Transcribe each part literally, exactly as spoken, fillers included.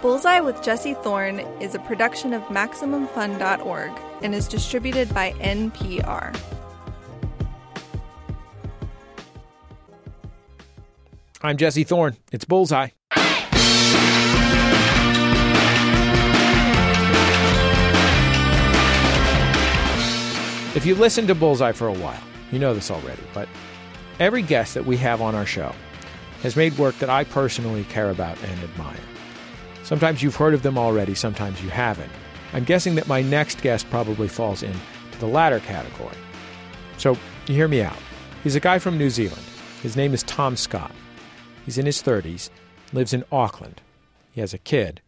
Bullseye with Jesse Thorne is a production of Maximum Fun dot org and is distributed by N P R. I'm Jesse Thorne. It's Bullseye. If you've listened to Bullseye for a while, you know this already, but every guest that we have on our show has made work that I personally care about and admire. Sometimes you've heard of them already, sometimes you haven't. I'm guessing that my next guest probably falls into the latter category. So, you hear me out. He's a guy from New Zealand. His name is Tom Scott. He's in his thirties, lives in Auckland. He has a kid.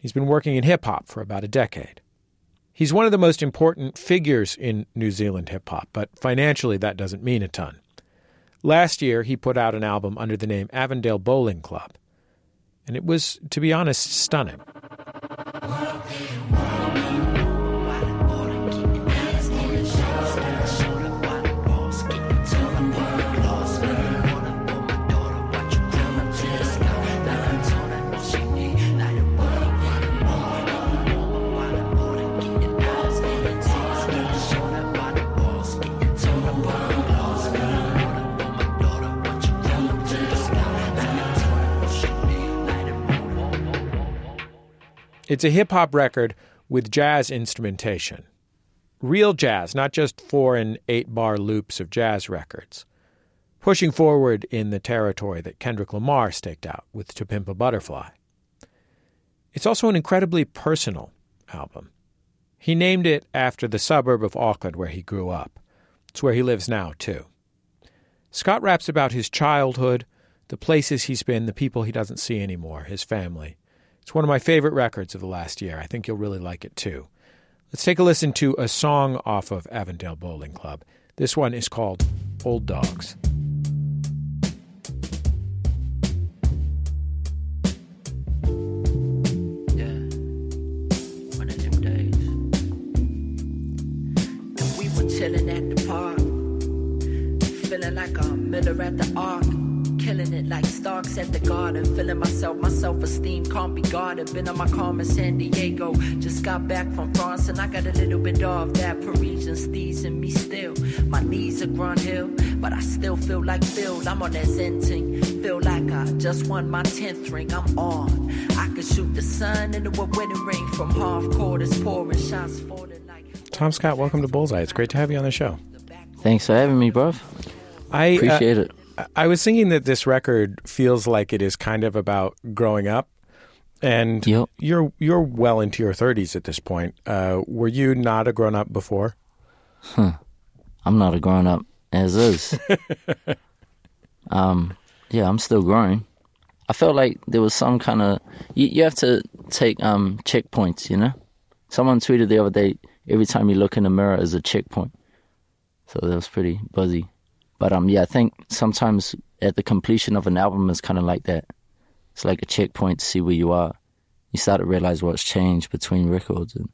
He's been working in hip-hop for about a decade. He's one of the most important figures in New Zealand hip-hop, but financially that doesn't mean a ton. Last year, he put out an album under the name Avantdale Bowling Club, and it was, to be honest, stunning. It's a hip-hop record with jazz instrumentation. Real jazz, not just four- and eight-bar loops of jazz records. Pushing forward in the territory that Kendrick Lamar staked out with To Pimp a Butterfly. It's also an incredibly personal album. He named it after the suburb of Auckland where he grew up. It's where he lives now, too. Scott raps about his childhood, the places he's been, the people he doesn't see anymore, his family. It's one of my favorite records of the last year. I think you'll really like it, too. Let's take a listen to a song off of Avantdale Bowling Club. This one is called Old Dogs. Yeah, one of them days. And we were chilling at the park, feeling like a Miller at the Ark. Killing it like Starks at the Garden. Feeling myself, my self-esteem can't be guarded. Been on my calm in San Diego. Just got back from France and I got a little bit of that Parisian steez in me still. My knees are ground hill, but I still feel like Phil. I'm on that Zen ting. Feel like I just won my tenth ring. I'm on. I could shoot the sun into a wedding ring from half quarters pouring shots falling like... Tom Scott, welcome to Bullseye. It's great to have you on the show. Thanks for having me, bruv. I appreciate uh, it. I was thinking that this record feels like it is kind of about growing up, and yep. you're you're well into your thirties at this point. Uh, were you not a grown-up before? Huh. I'm not a grown-up as is. um, yeah, I'm still growing. I felt like there was some kind of... You, you have to take um, checkpoints, you know? Someone tweeted the other day, every time you look in the mirror is a checkpoint. So that was pretty buzzy. But um, yeah, I think sometimes at the completion of an album is kind of like that. It's like a checkpoint to see where you are. You start to realize what's changed between records, and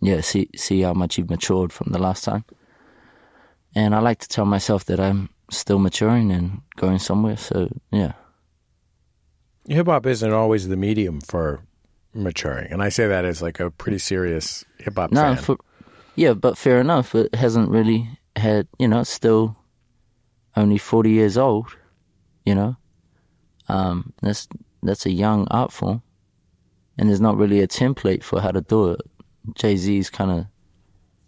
yeah, see see how much you've matured from the last time. And I like to tell myself that I'm still maturing and going somewhere. So yeah, hip hop isn't always the medium for maturing, and I say that as like a pretty serious hip hop fan. No, for, yeah, but fair enough. It hasn't really had, you know, it's still only forty years old, you know. Um, that's that's a young art form, and there's not really a template for how to do it. Jay-Z's kind of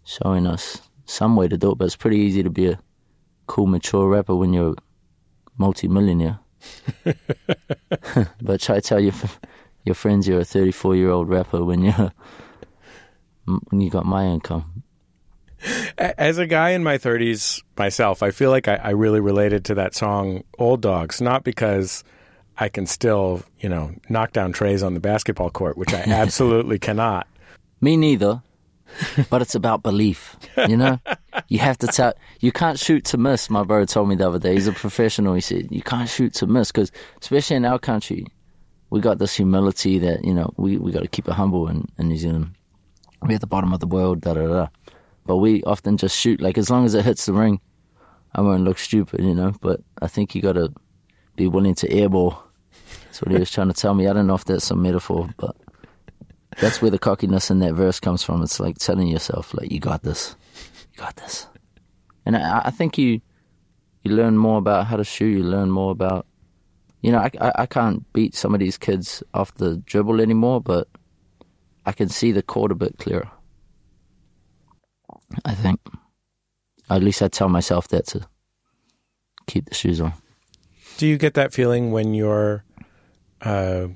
showing us some way to do it, but it's pretty easy to be a cool, mature rapper when you're a multi-millionaire. But try to tell your your friends you're a thirty-four-year-old rapper when you're when you got my income. As a guy in my thirties myself, I feel like I, I really related to that song, Old Dogs, not because I can still, you know, knock down trays on the basketball court, which I absolutely cannot. Me neither, but it's about belief, you know? You have to tell, you can't shoot to miss, my brother told me the other day. He's a professional. He said, you can't shoot to miss because, especially in our country, we got this humility that, you know, we, we got to keep it humble in, in New Zealand. We're at the bottom of the world, da-da-da. But we often just shoot, like, as long as it hits the ring, I won't look stupid, you know. But I think you got to be willing to airball That's what he was trying to tell me. I don't know if that's a metaphor, but that's where the cockiness in that verse comes from. It's like telling yourself, like, you got this, you got this. And I, I think you you learn more about how to shoot. You learn more about, you know, I, I, I can't beat some of these kids off the dribble anymore, but I can see the court a bit clearer, I think. At least I tell myself that to keep the shoes on. Do you get that feeling when you're uh,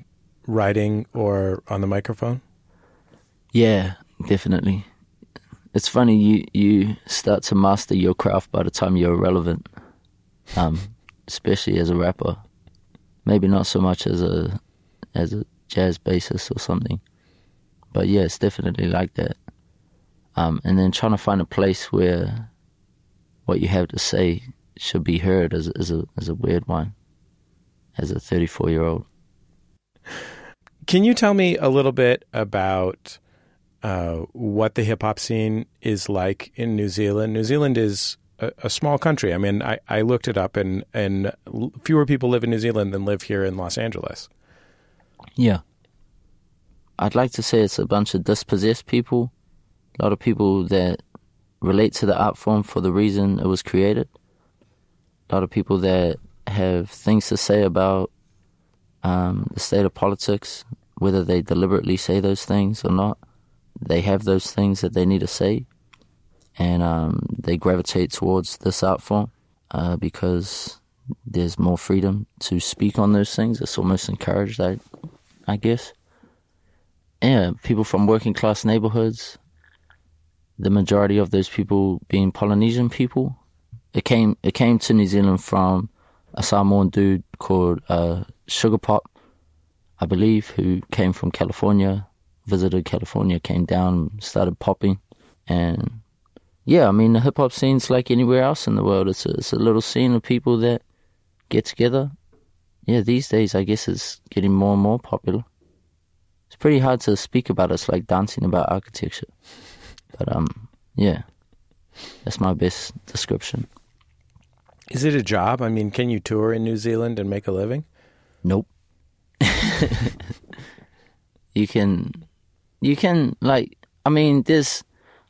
writing or on the microphone? Yeah, definitely. It's funny, you, you start to master your craft by the time you're relevant, um, especially as a rapper. Maybe not so much as a as a jazz bassist or something. But yeah, it's definitely like that. Um, and then trying to find a place where what you have to say should be heard is, is, a, is a weird one as a thirty-four-year-old. Can you tell me a little bit about uh, what the hip-hop scene is like in New Zealand? New Zealand is a, a small country. I mean, I, I looked it up, and, and fewer people live in New Zealand than live here in Los Angeles. Yeah. I'd like to say it's a bunch of dispossessed people, a lot of people that relate to the art form for the reason it was created, a lot of people that have things to say about um, the state of politics, whether they deliberately say those things or not. They have those things that they need to say, and um, they gravitate towards this art form uh, because there's more freedom to speak on those things. It's almost encouraged, I, I guess. Yeah, people from working class neighborhoods, the majority of those people being Polynesian people. It came it came to New Zealand from a Samoan dude called uh, Sugar Pop, I believe, who came from California, visited California, came down, started popping. And yeah, I mean, the hip-hop scene's like anywhere else in the world. It's a, it's a little scene of people that get together. Yeah, these days, I guess it's getting more and more popular. It's pretty hard to speak about. It's like dancing about architecture. But, um, yeah, that's my best description. Is it a job? I mean, can you tour in New Zealand and make a living? Nope. You can, you can, like, I mean, there's,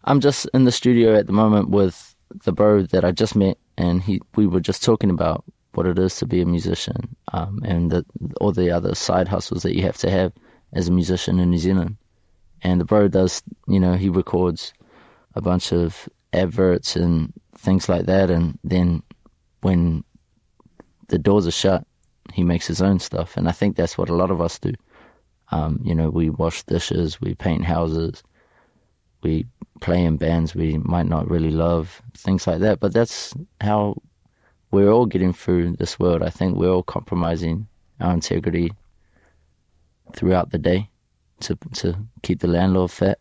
I'm just in the studio at the moment with the bro that I just met, and he, we were just talking about what it is to be a musician, um, and the, all the other side hustles that you have to have as a musician in New Zealand. And the bro does, you know, he records a bunch of adverts and things like that, and then when the doors are shut, he makes his own stuff. And I think that's what a lot of us do. Um, you know, we wash dishes, we paint houses, we play in bands we might not really love, things like that. But that's how we're all getting through this world. I think we're all compromising our integrity throughout the day to to keep the landlord fat.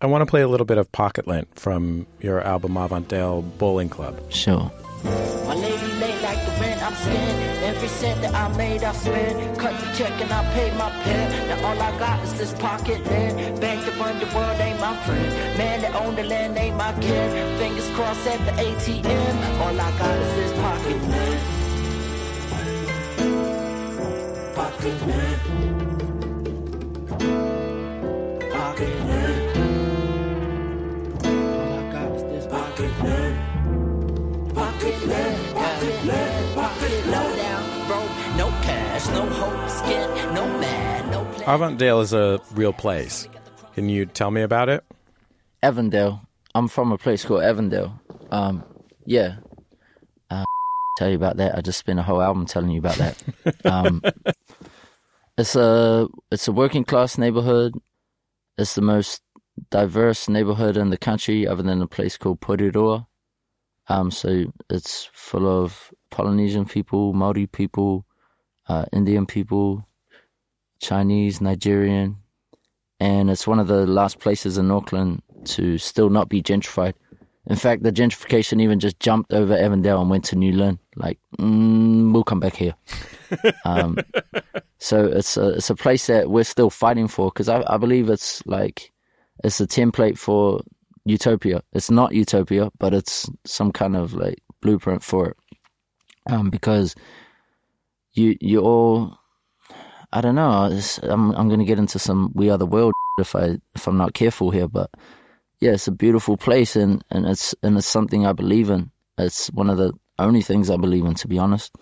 I want to play a little bit of Pocket Lint from your album Avantdale Bowling Club. Sure. My lady lay like the wind, I'm skinned. Every cent that I made, I spent. Cut the check and I paid my pen. Now all I got is this pocket lint. Back to run the world ain't my friend. Man that owned the land ain't my kid. Fingers crossed at the A T M. All I got is this pocket lint. Pocket lint, pocket lint. All I got is this pocket lint, pocket lint, pocket lint, pocket lint. Low down, bro, no cash, no hope, skin, no man, no plan. Avantdale is a real place. Can you tell me about it? Avantdale. I'm from a place called Avantdale. Um, yeah. Uh, tell you about that. I just spent a whole album telling you about that. Um, It's a it's a working class neighborhood. It's the most diverse neighborhood in the country, other than a place called Porirua. Um, so it's full of Polynesian people, Maori people, uh, Indian people, Chinese, Nigerian, and it's one of the last places in Auckland to still not be gentrified. In fact, the gentrification even just jumped over Avantdale and went to New Lynn. Like, mm, we'll come back here. Um, so it's a, it's a place that we're still fighting for, because I, I believe it's like, it's a template for utopia. It's not utopia, but it's some kind of like blueprint for it. Um, because you you all, I don't know. I'm I'm going to get into some We Are the World if I if I'm not careful here. But yeah, it's a beautiful place, and, and it's and it's something I believe in. It's one of the only things I believe in, to be honest.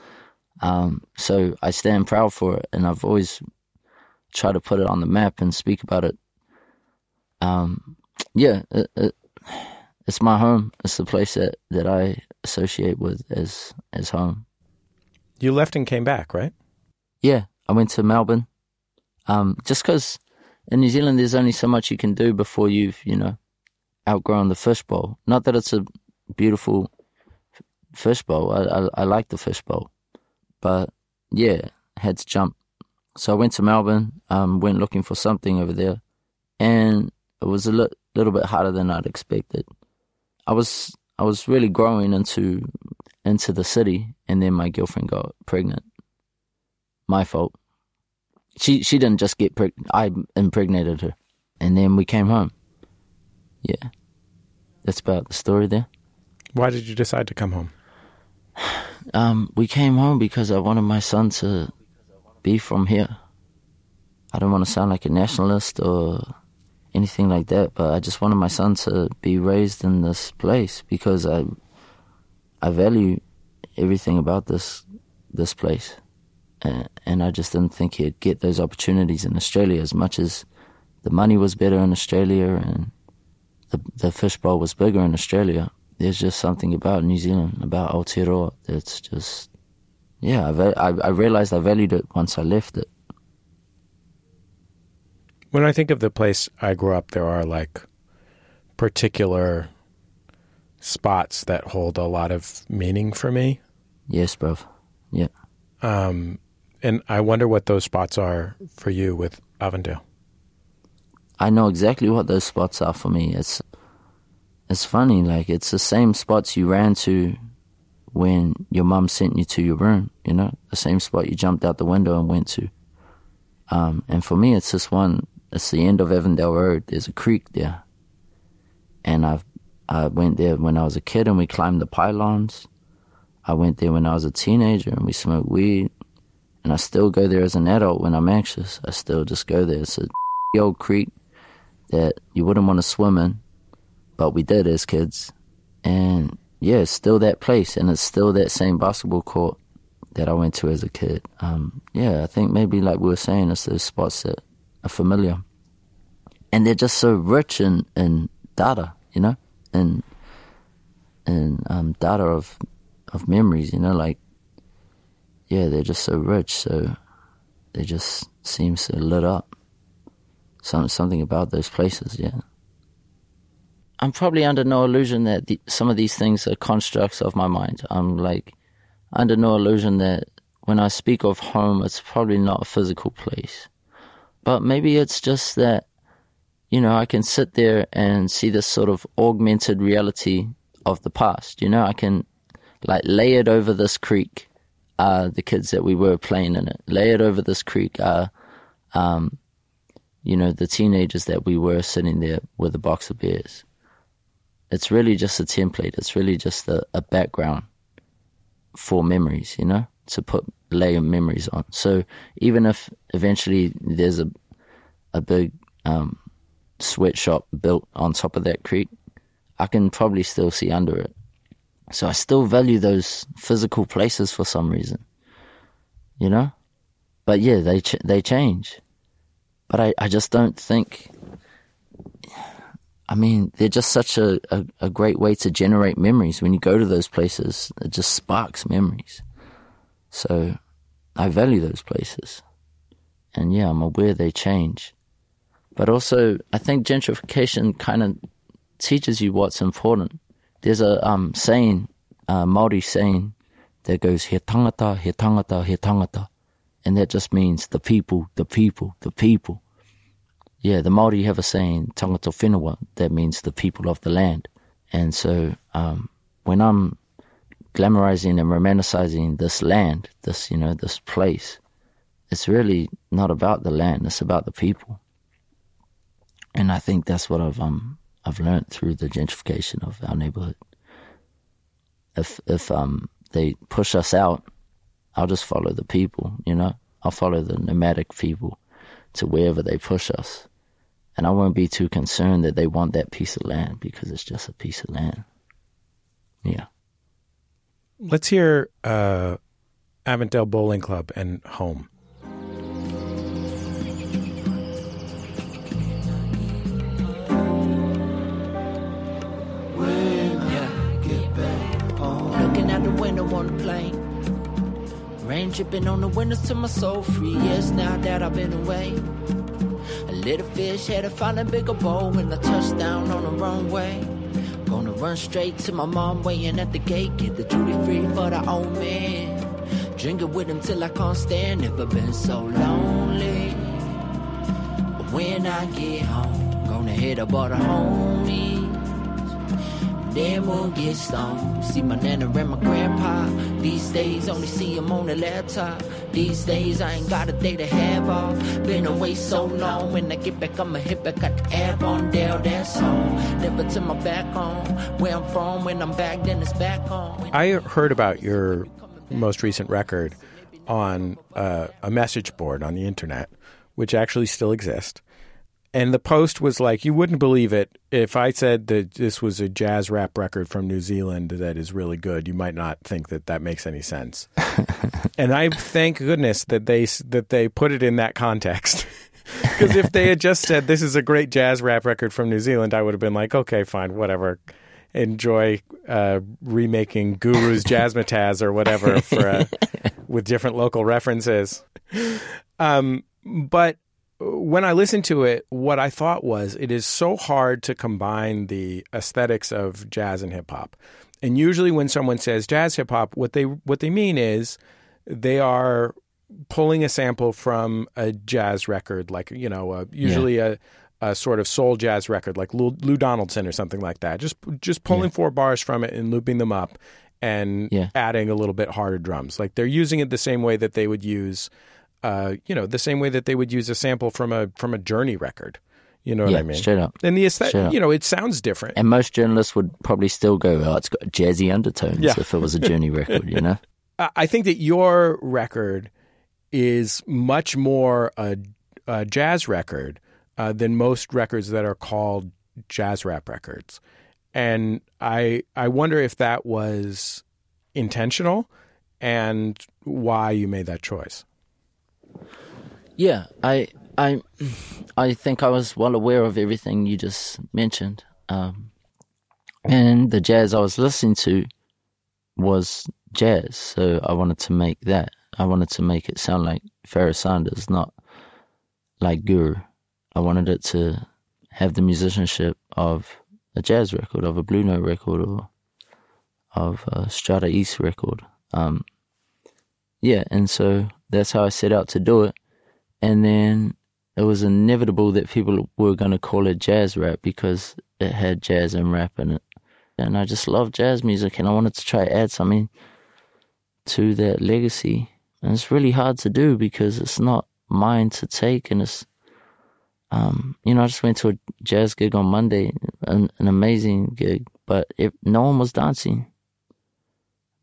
Um, so I stand proud for it, and I've always tried to put it on the map and speak about it. Um, yeah, it, it, it's my home. It's the place that, that I associate with as as home. You left and came back, right? Yeah, I went to Melbourne. Um, just because in New Zealand, there's only so much you can do before you've, you know, outgrown the fishbowl. Not that it's a beautiful fishbowl. I, I, I like the fishbowl. But yeah, had to jump. So I went to Melbourne, um, went looking for something over there, and it was a li- little bit harder than I'd expected. I was I was really growing into into the city, and then my girlfriend got pregnant. My fault. She she didn't just get pregnant. I impregnated her, and then we came home. Yeah, that's about the story there. Why did you decide to come home? Um, we came home because I wanted my son to be from here. I don't want to sound like a nationalist or anything like that, but I just wanted my son to be raised in this place because I I value everything about this this place. And, and I just didn't think he'd get those opportunities in Australia, as much as the money was better in Australia and the, the fishbowl was bigger in Australia. There's just something about New Zealand, about Aotearoa, that's just, yeah, I, I, I realized I valued it once I left it. When I think of the place I grew up, there are like particular spots that hold a lot of meaning for me. Yes, bruv. Yeah. Um, and I wonder what those spots are for you with Avantdale. I know exactly what those spots are for me. It's It's funny, like, it's the same spots you ran to when your mum sent you to your room, you know? The same spot you jumped out the window and went to. Um, and for me, it's this one, it's the end of Avantdale Road. There's a creek there. And I I went there when I was a kid, and we climbed the pylons. I went there when I was a teenager, and we smoked weed. And I still go there as an adult when I'm anxious. I still just go there. It's a old creek that you wouldn't want to swim in. But we did as kids. And yeah, it's still that place, and it's still that same basketball court that I went to as a kid. Um, yeah, I think maybe like we were saying, it's those spots that are familiar. And they're just so rich in, in data, you know, and and um, data of of memories, you know, like, yeah, they're just so rich, so they just seem so lit up. Some, something about those places, yeah. I'm probably under no illusion that the, some of these things are constructs of my mind. I'm like under no illusion that when I speak of home, it's probably not a physical place. But maybe it's just that, you know, I can sit there and see this sort of augmented reality of the past. You know, I can like lay it over this creek, uh, the kids that we were playing in it, lay it over this creek, uh, um, you know, the teenagers that we were sitting there with a box of beers. It's really just a template. It's really just a, a background for memories, you know, to put layer memories on. So even if eventually there's a a big um, sweatshop built on top of that creek, I can probably still see under it. So I still value those physical places for some reason, you know. But yeah, they ch- they change. But I, I just don't think. I mean, they're just such a, a, a great way to generate memories. When you go to those places, it just sparks memories. So I value those places. And yeah, I'm aware they change. But also, I think gentrification kind of teaches you what's important. There's a um, saying, a Maori saying, that goes, he tangata, he tangata, he tangata. And that just means the people, the people, the people. Yeah, the Maori have a saying, tangata whenua, that means the people of the land. And so um, when I'm glamorizing and romanticizing this land, this, you know, this place, it's really not about the land, it's about the people. And I think that's what I've um I've learned through the gentrification of our neighborhood. If if um they push us out, I'll just follow the people, you know. I'll follow the nomadic people to wherever they push us. And I won't be too concerned that they want that piece of land because it's just a piece of land. Yeah. Let's hear uh, Avantdale Bowling Club and Home. Rain dripping on the windows to my soul. Three years now that I've been away. A little fish had to find a bigger bowl when I touched down on the runway. Gonna run straight to my mom waiting at the gate. Get the duty free for the old man. Drink it with him till I can't stand. Never been so lonely. But when I get home, gonna hit up all the homies. Then we'll get stoned. See my nana and my grandpa. These days only see them on the laptop. These days I ain't got a day to have off. Been away so long. When I get back I'ma hit back at the app on Dale. That's home. Never to my back home. Where I'm from when I'm back then it's back home. I heard about your most recent record on uh, a message board on the internet, which actually still exists. And the post was like, you wouldn't believe it if I said that this was a jazz rap record from New Zealand that is really good. You might not think that that makes any sense. And I thank goodness that they that they put it in that context. Because if they had just said, this is a great jazz rap record from New Zealand, I would have been like, okay, fine, whatever. Enjoy uh, remaking Guru's Jazzmatazz or whatever for a, with different local references. Um, but... When I listened to it, what I thought was it is so hard to combine the aesthetics of jazz and hip-hop. And usually when someone says jazz hip-hop, what they what they mean is they are pulling a sample from a jazz record, like, you know, uh, usually yeah. a, a sort of soul jazz record, like Lou, Lou Donaldson or something like that, just, just pulling yeah. four bars from it and looping them up and yeah. adding a little bit harder drums. Like they're using it the same way that they would use... Uh, you know, the same way that they would use a sample from a from a Journey record. You know what yeah, I mean? Straight up. And the aesthetic, you know, it sounds different. And most journalists would probably still go, oh, it's got jazzy undertones yeah. if it was a Journey record, you know? I think that your record is much more a, a jazz record uh, than most records that are called jazz rap records. And I I wonder if that was intentional and why you made that choice. Yeah, I, I, I think I was well aware of everything you just mentioned, um, and the jazz I was listening to was jazz. So I wanted to make that. I wanted to make it sound like Pharoah Sanders, not like Guru. I wanted it to have the musicianship of a jazz record, of a Blue Note record, or of a Strata East record. Um, yeah, and so that's how I set out to do it. And then it was inevitable that people were going to call it jazz rap because it had jazz and rap in it. And I just love jazz music and I wanted to try to add something to that legacy. And it's really hard to do because it's not mine to take. And it's, um, you know, I just went to a jazz gig on Monday, an, an amazing gig, but it, no one was dancing.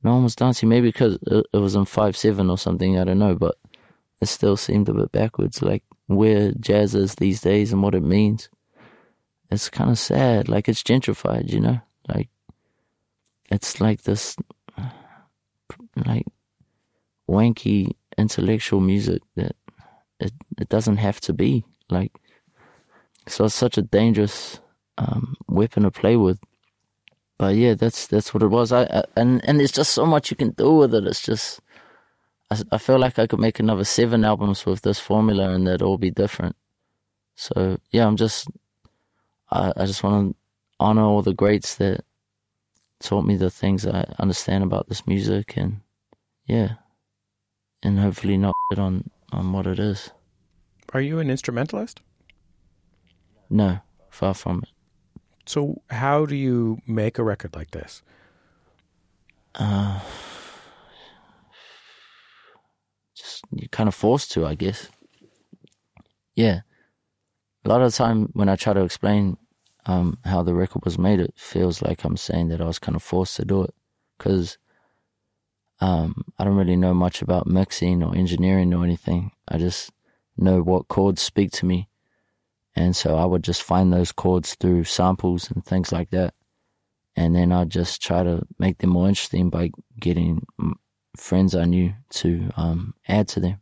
No one was dancing, maybe because it, it was in five seven or something, I don't know, but it still seemed a bit backwards, like where jazz is these days and what it means. It's kind of sad, like it's gentrified, you know? Like, it's like this, like, wanky intellectual music that it, it doesn't have to be. Like, so it's such a dangerous um, weapon to play with. But yeah, that's that's what it was. I, I and, and there's just so much you can do with it. It's just... I, I feel like I could make another seven albums with this formula and they'd all be different. So, yeah, I'm just, I, I just want to honor all the greats that taught me the things I understand about this music and, yeah, and hopefully not on, on what it is. Are you an instrumentalist? No, far from it. So how do you make a record like this? Uh... You're kind of forced to, I guess. Yeah. A lot of the time when I try to explain um, how the record was made, it feels like I'm saying that I was kind of forced to do it because Um, I don't really know much about mixing or engineering or anything. I just know what chords speak to me. And so I would just find those chords through samples and things like that. And then I'd just try to make them more interesting by getting friends I knew to um, add to them.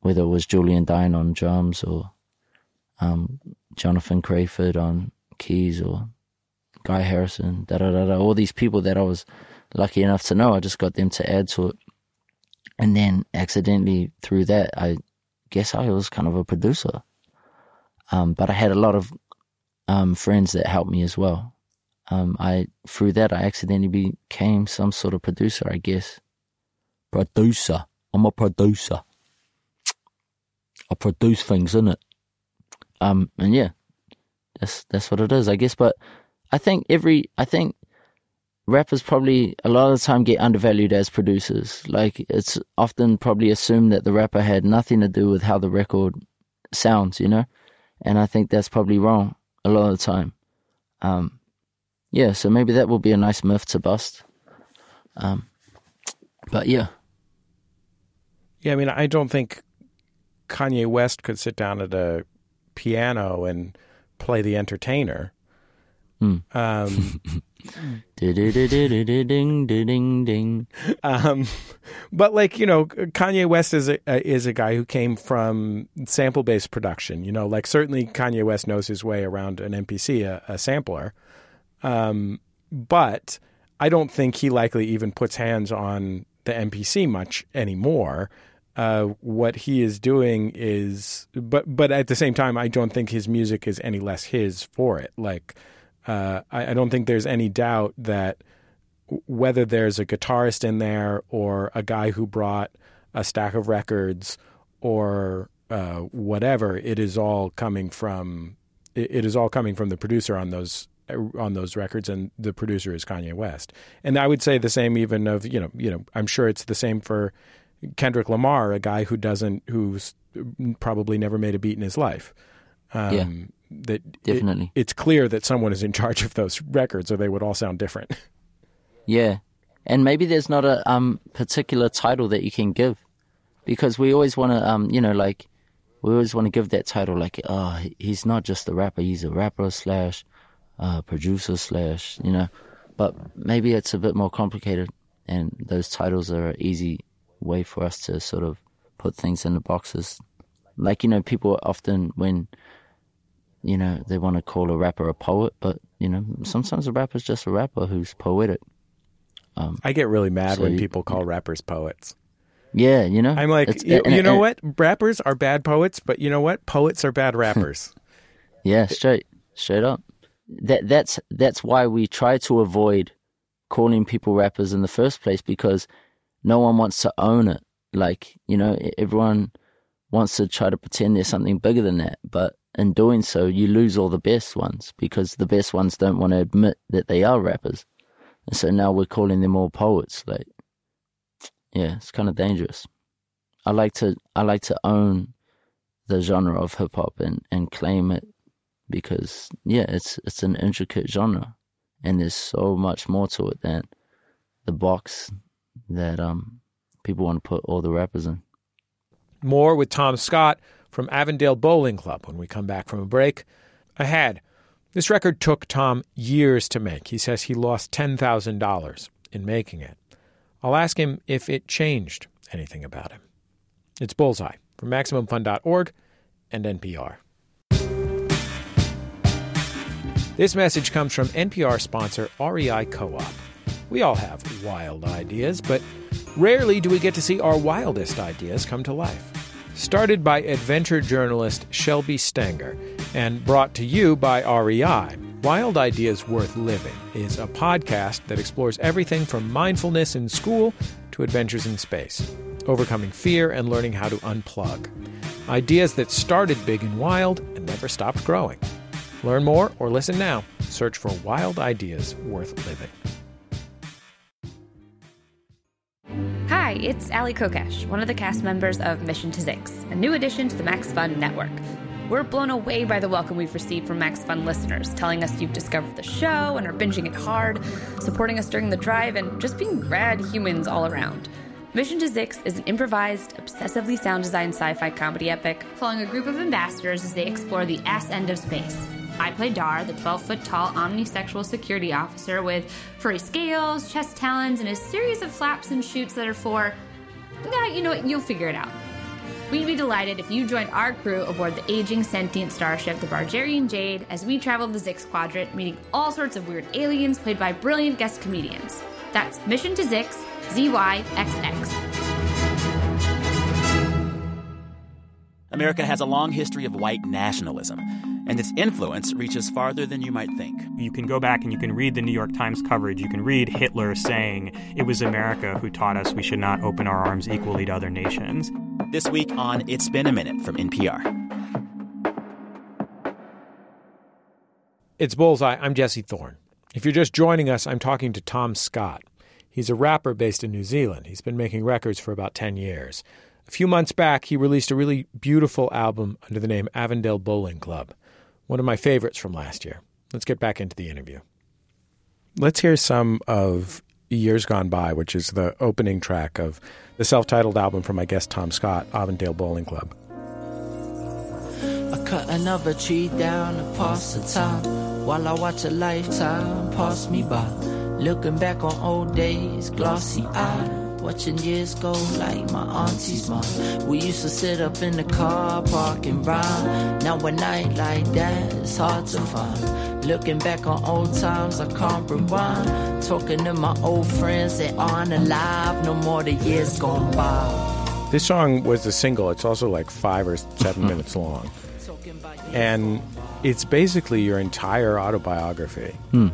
Whether it was Julian Dyne on drums or um, Jonathan Crayford on keys or Guy Harrison, da da da da. All these people that I was lucky enough to know, I just got them to add to it. And then accidentally through that, I guess I was kind of a producer. Um, but I had a lot of um, friends that helped me as well. Um, I through that, I accidentally became some sort of producer, I guess. Producer. I'm a producer. I produce things, innit? Um, and yeah, that's that's what it is, I guess. But I think every, I think rappers probably a lot of the time get undervalued as producers. Like, it's often probably assumed that the rapper had nothing to do with how the record sounds, you know? And I think that's probably wrong a lot of the time. Um, yeah, so maybe that will be a nice myth to bust. Um, but yeah. Yeah, I mean, I don't think Kanye West could sit down at a piano and play The Entertainer. Mm. Um, um, but like, you know, Kanye West is a, is a guy who came from sample-based production, you know, like certainly Kanye West knows his way around an M P C, a, a sampler. Um, but I don't think he likely even puts hands on the M P C much anymore. Uh, what he is doing is, but, but at the same time, I don't think his music is any less his for it. Like, Uh, I, I don't think there's any doubt that whether there's a guitarist in there or a guy who brought a stack of records or uh, whatever, it is all coming from it, it is all coming from the producer on those on those records, and the producer is Kanye West. And I would say the same even of you know you know I'm sure it's the same for Kendrick Lamar, a guy who doesn't who's probably never made a beat in his life. Um, yeah. That Definitely. It, it's clear that someone is in charge of those records, or they would all sound different. Yeah. And maybe there's not a um, particular title that you can give, because we always want to, um, you know, like, we always want to give that title, like, oh, he's not just a rapper, he's a rapper slash uh, producer slash, you know. But maybe it's a bit more complicated, and those titles are an easy way for us to sort of put things in the boxes. Like, you know, people often, when you know, they want to call a rapper a poet, but, you know, sometimes a rapper's just a rapper who's poetic. Um, I get really mad so when you, people call rappers poets. Yeah, you know? I'm like, you, and, you know and, what? Rappers are bad poets, but you know what? Poets are bad rappers. Yeah, straight, straight up. That That's that's why we try to avoid calling people rappers in the first place, because no one wants to own it. Like, you know, everyone wants to try to pretend there's something bigger than that, but in doing so, you lose all the best ones, because the best ones don't want to admit that they are rappers. And so now we're calling them all poets. Like, yeah, it's kind of dangerous. I like to I like to own the genre of hip-hop and, and claim it, because, yeah, it's it's an intricate genre, and there's so much more to it than the box that um people want to put all the rappers in. More with Tom Scott from Avantdale Bowling Club when we come back from a break. Ahead, this record took Tom years to make. He says he lost ten thousand dollars in making it. I'll ask him if it changed anything about him. It's Bullseye from Maximum Fun dot org and N P R. This message comes from N P R sponsor R E I Co-op. We all have wild ideas, but rarely do we get to see our wildest ideas come to life. Started by adventure journalist Shelby Stenger and brought to you by R E I, Wild Ideas Worth Living is a podcast that explores everything from mindfulness in school to adventures in space, overcoming fear and learning how to unplug. Ideas that started big and wild and never stopped growing. Learn more or listen now. Search for Wild Ideas Worth Living. Hi, it's Ali Kokesh, one of the cast members of Mission to Zix, a new addition to the Max Fun Network. We're blown away by the welcome we've received from Max Fun listeners, telling us you've discovered the show and are binging it hard, supporting us during the drive, and just being rad humans all around. Mission to Zix is an improvised, obsessively sound-designed sci-fi comedy epic following a group of ambassadors as they explore the ass end of space. I play Dar, the twelve-foot-tall omnisexual security officer with furry scales, chest talons, and a series of flaps and shoots that are for... Nah, you know what? You'll figure it out. We'd be delighted if you joined our crew aboard the aging sentient starship, the Bargerian Jade, as we travel the Zix Quadrant, meeting all sorts of weird aliens played by brilliant guest comedians. That's Mission to Zix, Z Y X X. America has a long history of white nationalism, and its influence reaches farther than you might think. You can go back and you can read the New York Times coverage. You can read Hitler saying, it was America who taught us we should not open our arms equally to other nations. This week on It's Been a Minute from N P R. It's Bullseye. I'm Jesse Thorne. If you're just joining us, I'm talking to Tom Scott. He's a rapper based in New Zealand. He's been making records for about ten years. A few months back, he released a really beautiful album under the name Avantdale Bowling Club, one of my favorites from last year. Let's get back into the interview. Let's hear some of Years Gone By, which is the opening track of the self-titled album from my guest Tom Scott, Avantdale Bowling Club. I cut another tree down to pass the time while I watch a lifetime pass me by. Looking back on old days, glossy-eyed. Watching years go like my auntie's mom. We used to sit up in the car park and rhyme. Now a night like that, it's hard to find. Looking back on old times, I can't rewind. Talking to my old friends, they aren't alive. No more, the years gone by. This song was a single. It's also like five or seven minutes long. And it's basically your entire autobiography. Hmm.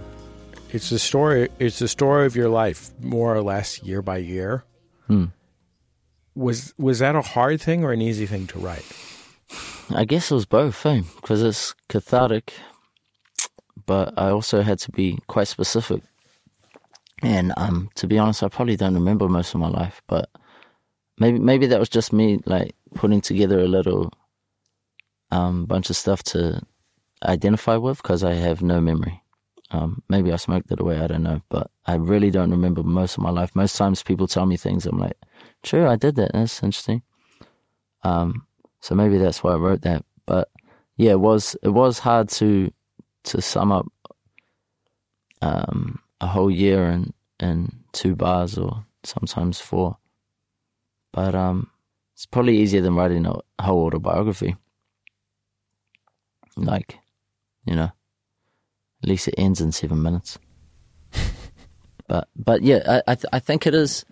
It's the story. It's the story of your life, more or less, year by year. Hmm. Was was that a hard thing or an easy thing to write? I guess it was both, eh? Because it's cathartic, but I also had to be quite specific. And um, to be honest, I probably don't remember most of my life, but maybe maybe that was just me, like putting together a little um, bunch of stuff to identify with, because I have no memory. Um, maybe I smoked it away, I don't know. But I really don't remember most of my life. Most times people tell me things, I'm like, true, I did that. That's interesting. Um, so maybe that's why I wrote that. But yeah, it was it was hard to to sum up um, a whole year in, in two bars or sometimes four. But um, it's probably easier than writing a whole autobiography. Like, you know. At least it ends in seven minutes. but but yeah, I I, th- I think it is.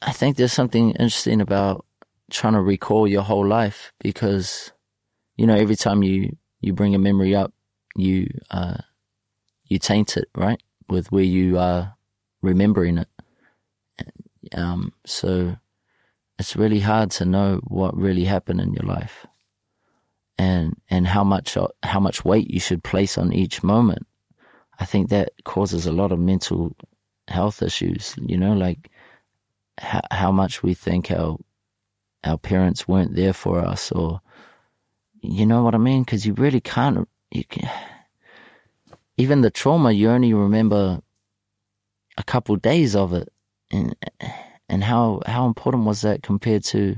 I think there's something interesting about trying to recall your whole life, because, you know, every time you, you bring a memory up, you uh, you taint it, right, with where you are remembering it. Um, so it's really hard to know what really happened in your life. And and how much how much weight you should place on each moment. I think that causes a lot of mental health issues. You know, like how how much we think our our parents weren't there for us, or you know what I mean? Because you really can't. You can, even the trauma, you only remember a couple days of it, and and how how important was that compared to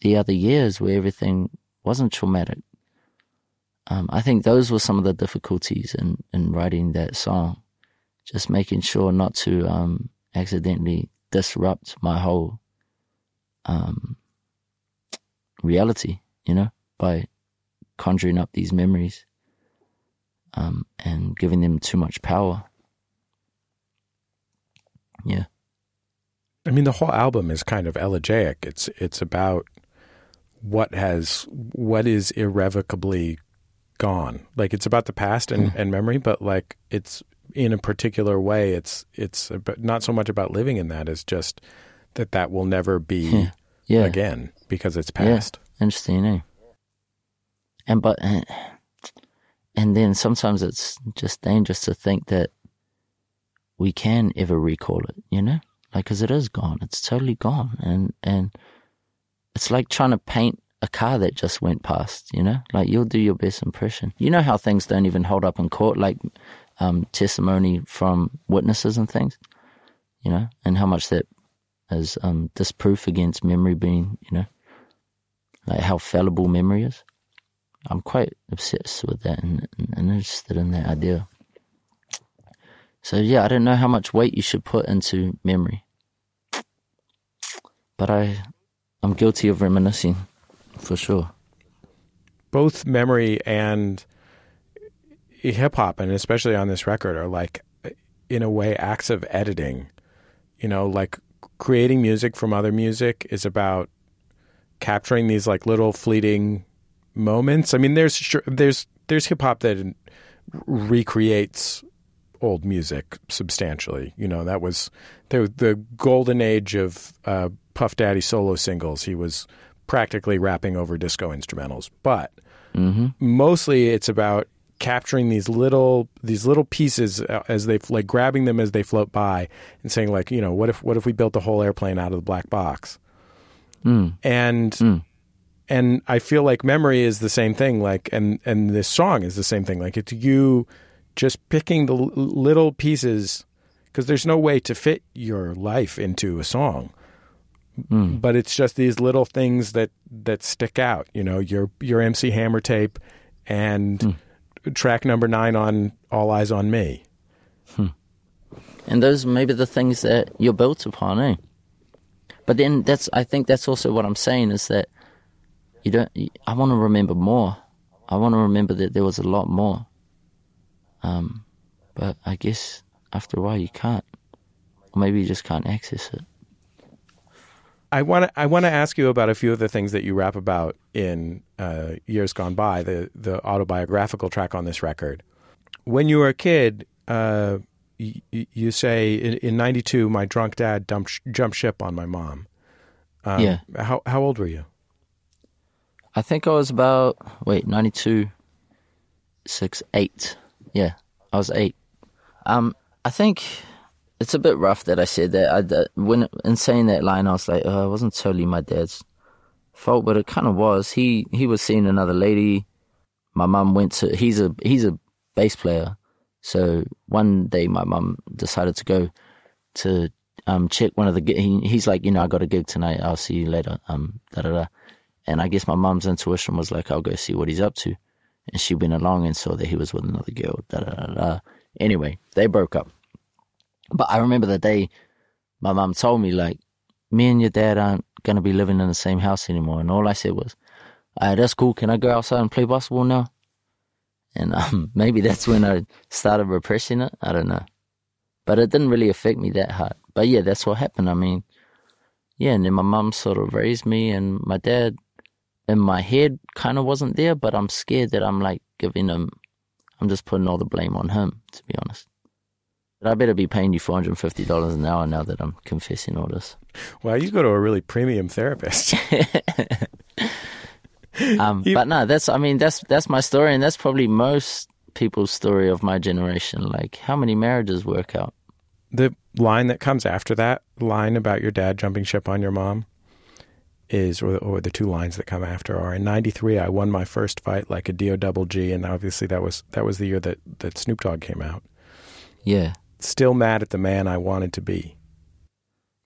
the other years where everything wasn't traumatic. Um, I think those were some of the difficulties in, in writing that song. Just making sure not to um, accidentally disrupt my whole um, reality, you know, by conjuring up these memories um, and giving them too much power. Yeah. I mean, the whole album is kind of elegiac. It's it's about... what has what is irrevocably gone. Like, it's about the past and, mm. and memory, but like it's in a particular way. It's it's not so much about living in that as just that that will never be yeah. Yeah. again because it's past. Yeah. Interesting, eh? And but and, and then sometimes it's just dangerous to think that we can ever recall it. You know, like because it is gone. It's totally gone, and and. It's like trying to paint a car that just went past, you know? Like, you'll do your best impression. You know how things don't even hold up in court, like um, testimony from witnesses and things, you know? And how much that is um, disproof against memory being, you know, like how fallible memory is. I'm quite obsessed with that and, and interested in that idea. So, yeah, I don't know how much weight you should put into memory. But I, I'm guilty of reminiscing, for sure. Both memory and hip-hop, and especially on this record, are like, in a way, acts of editing. You know, like, creating music from other music is about capturing these, like, little fleeting moments. I mean, there's there's there's hip-hop that recreates old music substantially. You know, that was the, the golden age of uh, Puff Daddy solo singles. He was practically rapping over disco instrumentals. But mm-hmm. mostly it's about capturing these little these little pieces as they, like, grabbing them as they float by and saying, like, you know, what if what if we built a whole airplane out of the black box? Mm. And mm. and I feel like memory is the same thing. Like, and and this song is the same thing. Like, it's you just picking the little pieces, because there's no way to fit your life into a song. Mm. But it's just these little things that, that stick out. You know, your your M C Hammer tape and mm. track number nine on All Eyes on Me. Hmm. And those may be the things that you're built upon, eh? But then that's I think that's also what I'm saying is that you don't. I want to remember more. I want to remember that there was a lot more. Um, but I guess after a while you can't, or maybe you just can't access it. I want to I want to ask you about a few of the things that you rap about in uh, Years Gone By, the the autobiographical track on this record. When you were a kid, uh, y- you say in ninety-two, my drunk dad dumped sh- jumped ship on my mom. Um, yeah. How how old were you? I think I was about wait ninety-two, six eight. Yeah, I was eight. Um, I think it's a bit rough that I said that. I, that when in saying that line, I was like, oh, it wasn't totally my dad's fault, but it kind of was. He he was seeing another lady. My mum went to. He's a he's a bass player, so one day my mum decided to go to um check one of the. He, he's like, you know, I got a gig tonight. I'll see you later. Um, da da da. And I guess my mum's intuition was like, I'll go see what he's up to. And she went along and saw that he was with another girl. Da, da, da, da. Anyway, they broke up. But I remember the day my mum told me, like, me and your dad aren't going to be living in the same house anymore. And all I said was, all right, that's cool. Can I go outside and play basketball now? And um, maybe that's when I started repressing it. I don't know. But it didn't really affect me that hard. But, yeah, that's what happened. I mean, yeah, and then my mum sort of raised me and my dad, in my head, kind of wasn't there, but I'm scared that I'm, like, giving him, I'm just putting all the blame on him, to be honest. But I better be paying you four hundred fifty dollars an hour now that I'm confessing all this. Wow, you go to a really premium therapist. um, you... But no, that's, I mean, that's that's my story, and that's probably most people's story of my generation. Like, how many marriages work out? The line that comes after that line about your dad jumping ship on your mom is, or, or the two lines that come after are, in ninety-three I won my first fight like a D O double G, and obviously that was that was the year that, that Snoop Dogg came out. Yeah. Still mad at the man I wanted to be.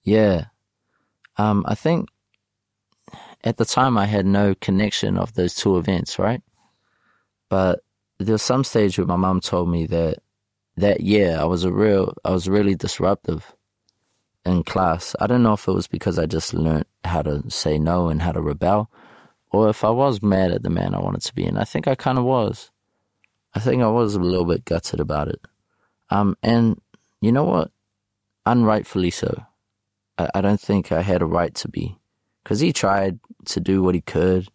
Yeah. Um, I think at the time I had no connection of those two events, right? But there was some stage where my mum told me that that yeah, I was a real I was really disruptive in class. I don't know if it was because I just learned how to say no and how to rebel, or if I was mad at the man I wanted to be, and I think I kind of was. I think I was a little bit gutted about it. Um, and you know what? Unrightfully so. I, I don't think I had a right to be, because he tried to do what he could,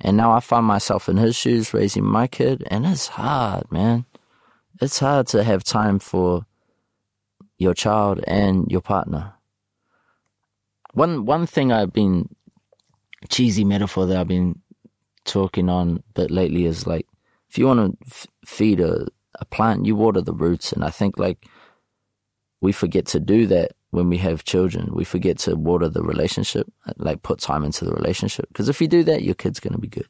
and now I find myself in his shoes raising my kid, and it's hard, man. It's hard to have time for your child and your partner. One one thing I've been, cheesy metaphor that I've been talking on a bit lately is, like, if you want to f- feed a, a plant, you water the roots. And I think, like, we forget to do that when we have children, we forget to water the relationship, like put time into the relationship. Because if you do that, your kid's going to be good.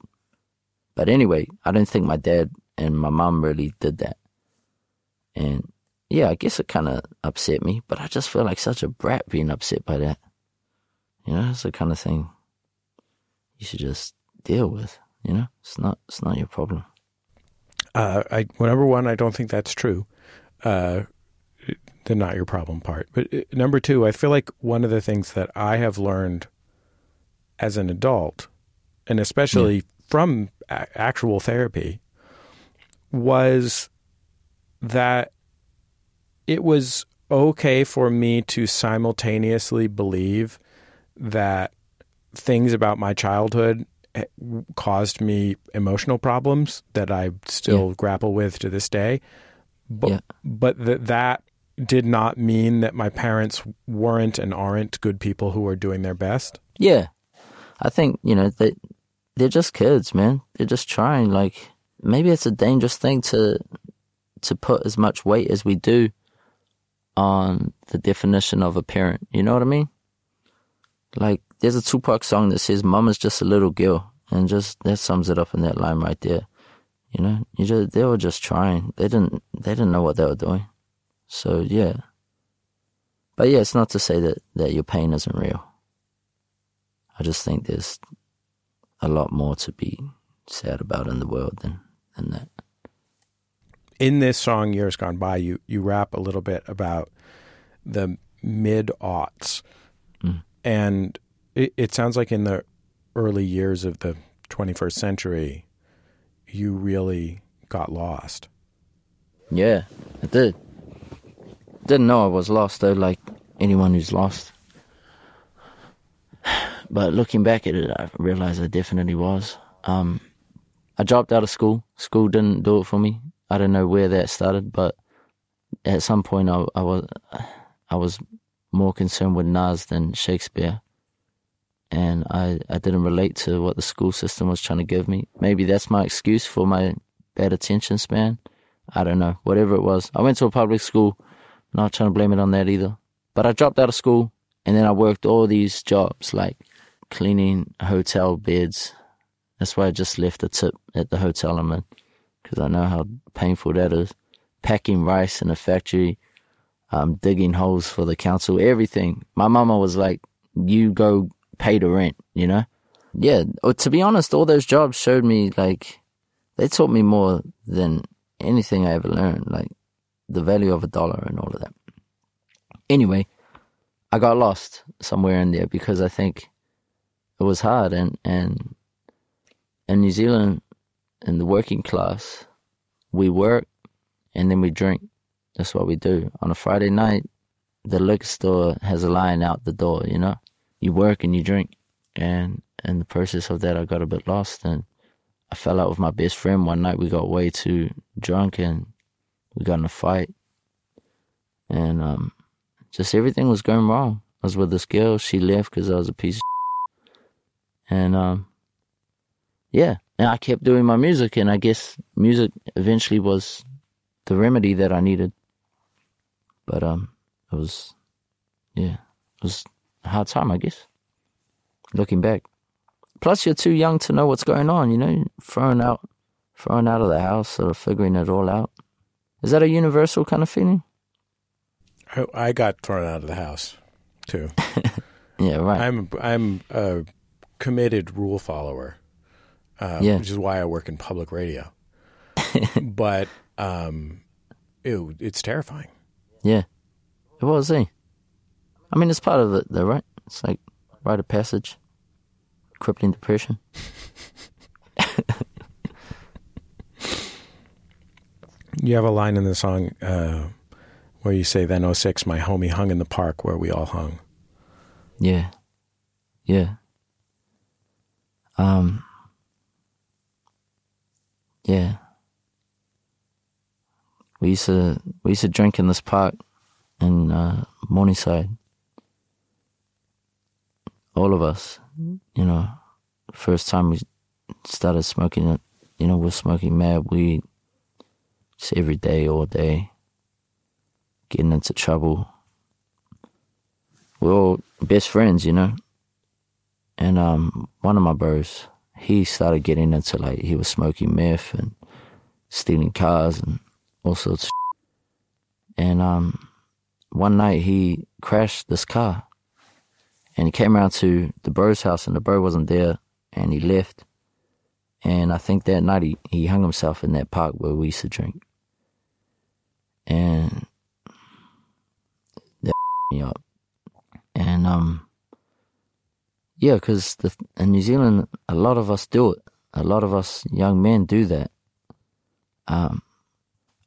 But anyway, I don't think my dad and my mum really did that. And yeah, I guess it kind of upset me, but I just feel like such a brat being upset by that. You know, it's the kind of thing you should just deal with, you know? It's not it's not your problem. Uh, I well, number one, I don't think that's true. Uh, the not your problem part. But uh, number two, I feel like one of the things that I have learned as an adult, and especially yeah. from a- actual therapy, was that it was okay for me to simultaneously believe that things about my childhood caused me emotional problems that I still yeah. grapple with to this day. But, yeah. but th- that did not mean that my parents weren't and aren't good people who are doing their best. Yeah. I think, you know, they, they're just kids, man. They're just trying. Like, maybe it's a dangerous thing to to put as much weight as we do on the definition of a parent. You know what I mean? Like, there's a Tupac song that says, "Mama's just a little girl," and just that sums it up in that line right there. You know, you just, they were just trying. They didn't, they didn't know what they were doing. So yeah, but yeah, it's not to say that, that your pain isn't real. I just think there's a lot more to be sad about in the world than than that. In this song, "Years Gone By," you you rap a little bit about the mid-aughts. Mm. And it, it sounds like in the early years of the twenty-first century, you really got lost. Yeah, I did. Didn't know I was lost, though, like anyone who's lost. But looking back at it, I realized I definitely was. Um, I dropped out of school. School didn't do it for me. I don't know where that started, but at some point I, I was... I was more concerned with Nas than Shakespeare, and I, I didn't relate to what the school system was trying to give me. Maybe that's my excuse for my bad attention span. I don't know, whatever it was. I went to a public school, not trying to blame it on that either. But I dropped out of school, and then I worked all these jobs, like cleaning hotel beds. That's why I just left a tip at the hotel I'm in, because I know how painful that is. Packing rice in a factory, Um, digging holes for the council, everything. My mama was like, "You go pay the rent," you know? Yeah, to be honest, all those jobs showed me, like, they taught me more than anything I ever learned, like the value of a dollar and all of that. Anyway, I got lost somewhere in there because I think it was hard. And, and in New Zealand, in the working class, we work and then we drink. That's what we do. On a Friday night, the liquor store has a line out the door, you know? You work and you drink. And in the process of that, I got a bit lost. And I fell out with my best friend one night. We got way too drunk and we got in a fight. And um, just everything was going wrong. I was with this girl. She left because I was a piece of shit. And um, yeah, and I kept doing my music. And I guess music eventually was the remedy that I needed. But um, it was, yeah, it was a hard time, I guess, looking back. Plus, you're too young to know what's going on, you know, thrown out, thrown out of the house or figuring it all out. Is that a universal kind of feeling? I, I got thrown out of the house, too. Yeah, right. I'm I'm a committed rule follower, uh, yeah. which is why I work in public radio. But um, ew, it's terrifying. Yeah, it was, eh? I mean, it's part of it, though, right? It's like rite of passage, crippling depression. You have a line in the song uh, where you say, "Then oh six, my homie hung in the park where we all hung." Yeah, yeah. Um, yeah. We used to we used to drink in this park in uh, Morningside. All of us, you know. First time we started smoking it, you know, we're smoking mad weed just every day, all day, getting into trouble. we're all best friends, you know. And um, one of my bros, he started getting into, like, he was smoking meth and stealing cars and all sorts of shit. And um, one night he crashed this car. And he came around to the bro's house, and the bro wasn't there, and he left. And I think that night he, he hung himself in that park where we used to drink. And that me up. And, um, yeah, because in New Zealand, a lot of us do it. A lot of us young men do that. Um,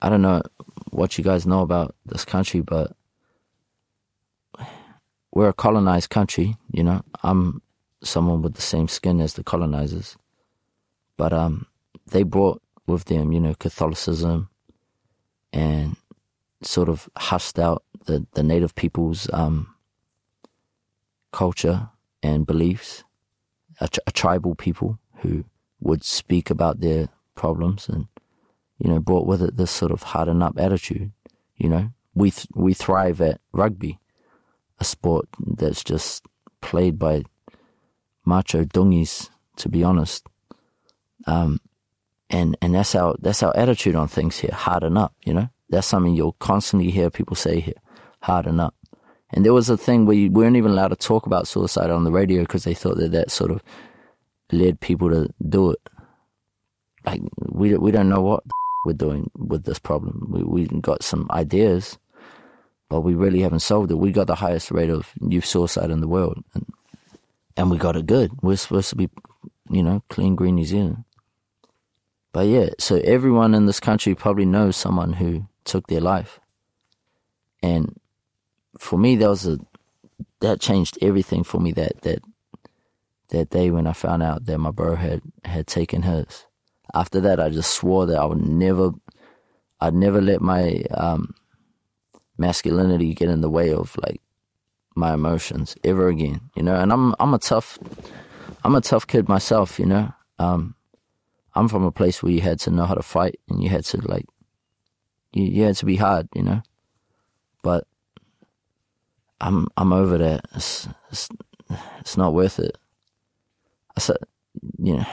I don't know what you guys know about this country, but we're a colonized country, you know. I'm someone with the same skin as the colonizers. But um, they brought with them, you know, Catholicism and sort of hushed out the, the native people's um, culture and beliefs, a, tri- a tribal people who would speak about their problems and, you know, brought with it this sort of harden up attitude, you know. We th- we thrive at rugby, a sport that's just played by macho dungis, to be honest. Um, and, and that's our, that's our attitude on things here. Harden up, you know, that's something you'll constantly hear people say here, harden up. And there was a thing where you weren't even allowed to talk about suicide on the radio because they thought that that sort of led people to do it. Like, we, we don't know what the f- we're doing with this problem. We, we got some ideas, but we really haven't solved it. We got the highest rate of youth suicide in the world, and, and we got it good. We're supposed to be, you know, clean, green New Zealand. But yeah, so everyone in this country probably knows someone who took their life. And for me, that was a, that changed everything for me that, that, that day when I found out that my bro had, had taken his. After that, I just swore that I would never, I'd never let my, um, masculinity get in the way of, like, my emotions ever again, you know. And I'm I'm a tough I'm a tough kid myself, you know. Um, I'm from a place where you had to know how to fight, and you had to, like, you, you had to be hard, you know. But I'm I'm over that. It's it's, it's not worth it. I said, you know,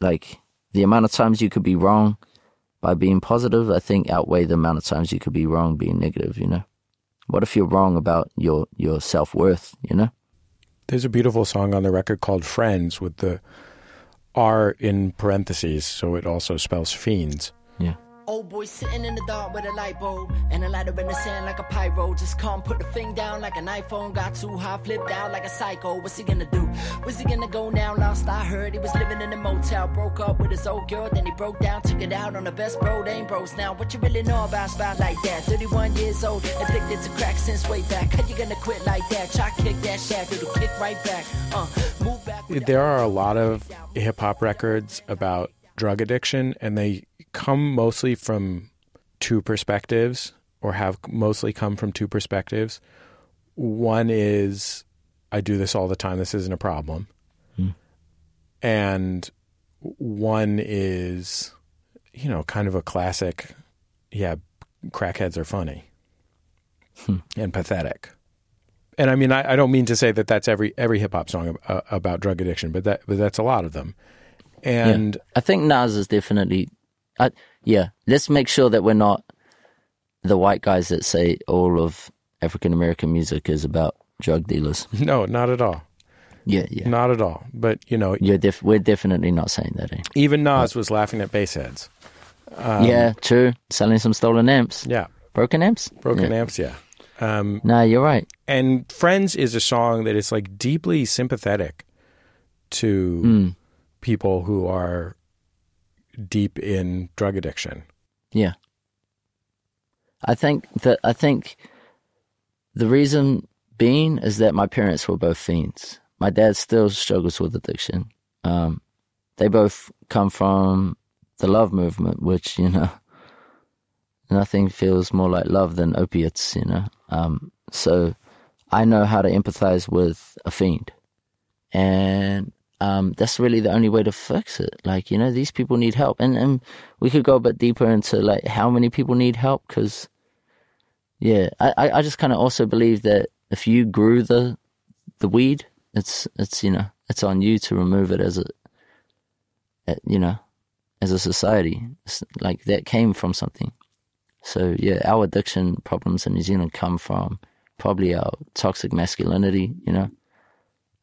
like, the amount of times you could be wrong by being positive, I think, outweigh the amount of times you could be wrong being negative, you know? What if you're wrong about your, your self-worth, you know? There's a beautiful song on the record called Friends with the R in parentheses, so it also spells fiends. Yeah. Old boy sitting in the dark with a light bulb and a lighter in the sand like a pyro. Just can't put the thing down like an iPhone. Got too high, flipped out like a psycho. What's he gonna do? Where's he gonna go now? Lost, I heard he was living in a motel. Broke up with his old girl, then he broke down. Took it out on the best bro. They ain't bros now. What you really know about spout like that? thirty-one years old, addicted to crack since way back. How you gonna quit like that? Try kick that shack, it'll kick right back. Uh, move back. There are a lot of hip-hop records about drug addiction, and they come mostly from two perspectives, or have mostly come from two perspectives. One is, I do this all the time, this isn't a problem. Mm. And one is, you know, kind of a classic, yeah, crackheads are funny hmm. and pathetic. And I mean, I, I don't mean to say that that's every every hip-hop song about, uh, about drug addiction, but that but that's a lot of them. And yeah. I think Nas is definitely... I, yeah, let's make sure that we're not the white guys that say all of African-American music is about drug dealers. No, not at all. Yeah, yeah. Not at all. But, you know... You're def- we're definitely not saying that. Eh? Even Nas was laughing at bass heads. Um, yeah, true. Selling some stolen amps. Yeah. Broken amps? Broken yeah. amps, yeah. Um, no, you're right. And Friends is a song that is, like, deeply sympathetic to mm. people who are... deep in drug addiction. Yeah. I think that I think the reason being is that my parents were both fiends. My dad still struggles with addiction. Um, they both come from the love movement, which, you know, nothing feels more like love than opiates, you know. Um, so I know how to empathize with a fiend. And Um, that's really the only way to fix it. Like, you know, these people need help. And and we could go a bit deeper into, like, how many people need help, because, yeah, I, I just kind of also believe that if you grew the the weed, it's it's you know it's on you to remove it as a, you know, as a society. It's like that came from something. So yeah, our addiction problems in New Zealand come from probably our toxic masculinity, you know,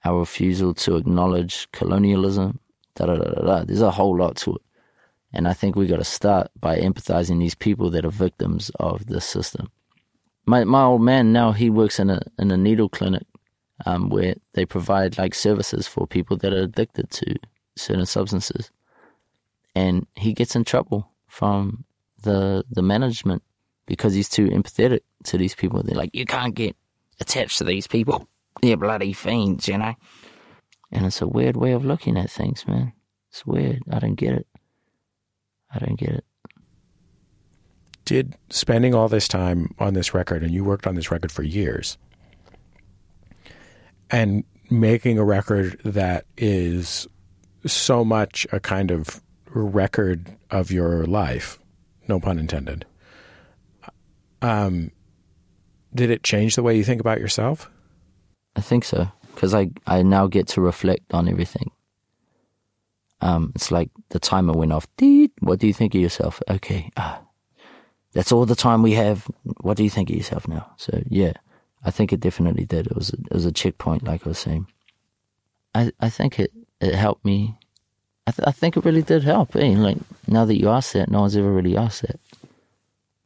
our refusal to acknowledge colonialism. Da da da da da. There's a whole lot to it, and I think we got to start by empathizing these people that are victims of this system. My my old man now, he works in a in a needle clinic, um, where they provide like services for people that are addicted to certain substances, and he gets in trouble from the the management because he's too empathetic to these people. They're like, you can't get attached to these people. They're bloody fiends, you know. And it's a weird way of looking at things, man. It's weird. I don't get it. I don't get it. Did spending all this time on this record, and you worked on this record for years, and making a record that is so much a kind of record of your life, no pun intended, um, did it change the way you think about yourself? I think so, because I, I now get to reflect on everything. Um, it's like the timer went off. Deed. What do you think of yourself? Okay, ah, that's all the time we have. What do you think of yourself now? So yeah, I think it definitely did. It was a, it was a checkpoint, like I was saying. I I think it, it helped me. I th- I think it really did help. Eh? Like now that you asked that, no one's ever really asked that.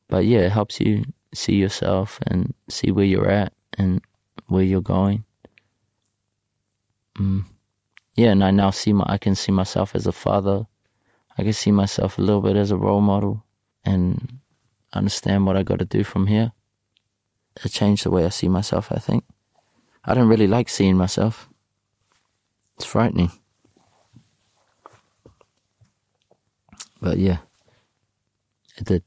But yeah, it helps you see yourself and see where you're at and where you're going. Mm. Yeah, and I now see my, I can see myself as a father. I can see myself a little bit as a role model and understand what I got to do from here. It changed the way I see myself, I think. I don't really like seeing myself. It's frightening. But yeah, it did.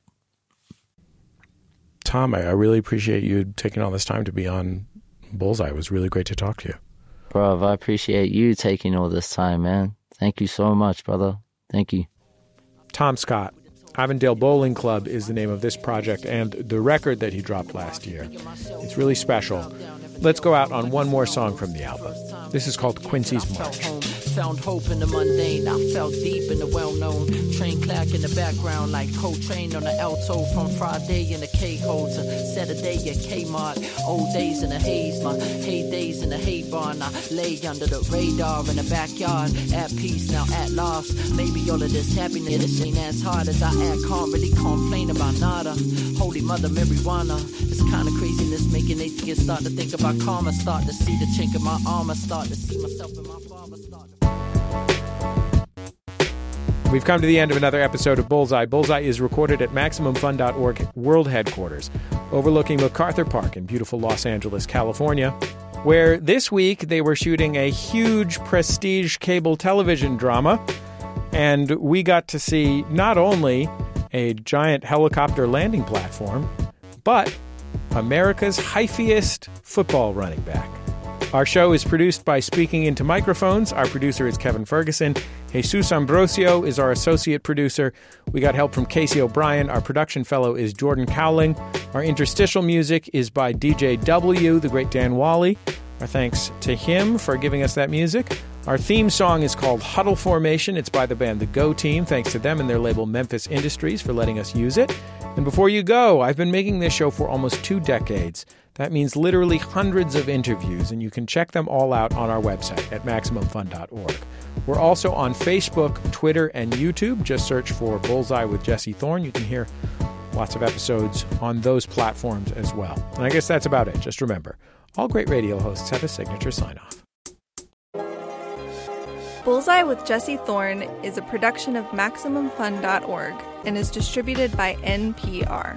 Tom, I, I really appreciate you taking all this time to be on Bullseye. It was really great to talk to you. Bruv, I appreciate you taking all this time, man. Thank you so much, brother. Thank you. Tom Scott. Avantdale Bowling Club is the name of this project and the record that he dropped last year. It's really special. Let's go out on one more song from the album. This is called Quincy's March. Found hope in the mundane. I fell deep in the well-known. Train clack in the background like Coltrane on the alto. From Friday in the K-hole to Saturday at Kmart. Old days in the haze, my heydays in the hay barn. I lay under the radar in the backyard. At peace, now at loss. Maybe all of this happiness, this ain't as hard as I act. Can't really complain about nada. Holy mother marijuana. It's kind of craziness making atheists start to think about karma. Start to see the chink in my armor. Start to see myself in my father. Start to... We've come to the end of another episode of Bullseye. Bullseye is recorded at Maximum Fun dot org World Headquarters, overlooking MacArthur Park in beautiful Los Angeles, California, where this week they were shooting a huge prestige cable television drama, and we got to see not only a giant helicopter landing platform, but America's hyphiest football running back. Our show is produced by Speaking Into Microphones. Our producer is Kevin Ferguson. Jesus Ambrosio is our associate producer. We got help from Casey O'Brien. Our production fellow is Jordan Cowling. Our interstitial music is by D J W, the great Dan Wally. Our thanks to him for giving us that music. Our theme song is called Huddle Formation. It's by the band The Go Team. Thanks to them and their label Memphis Industries for letting us use it. And before you go, I've been making this show for almost two decades. That means literally hundreds of interviews, and you can check them all out on our website at Maximum Fun dot org. We're also on Facebook, Twitter, and YouTube. Just search for Bullseye with Jesse Thorne. You can hear lots of episodes on those platforms as well. And I guess that's about it. Just remember, all great radio hosts have a signature sign-off. Bullseye with Jesse Thorne is a production of Maximum Fun dot org and is distributed by N P R.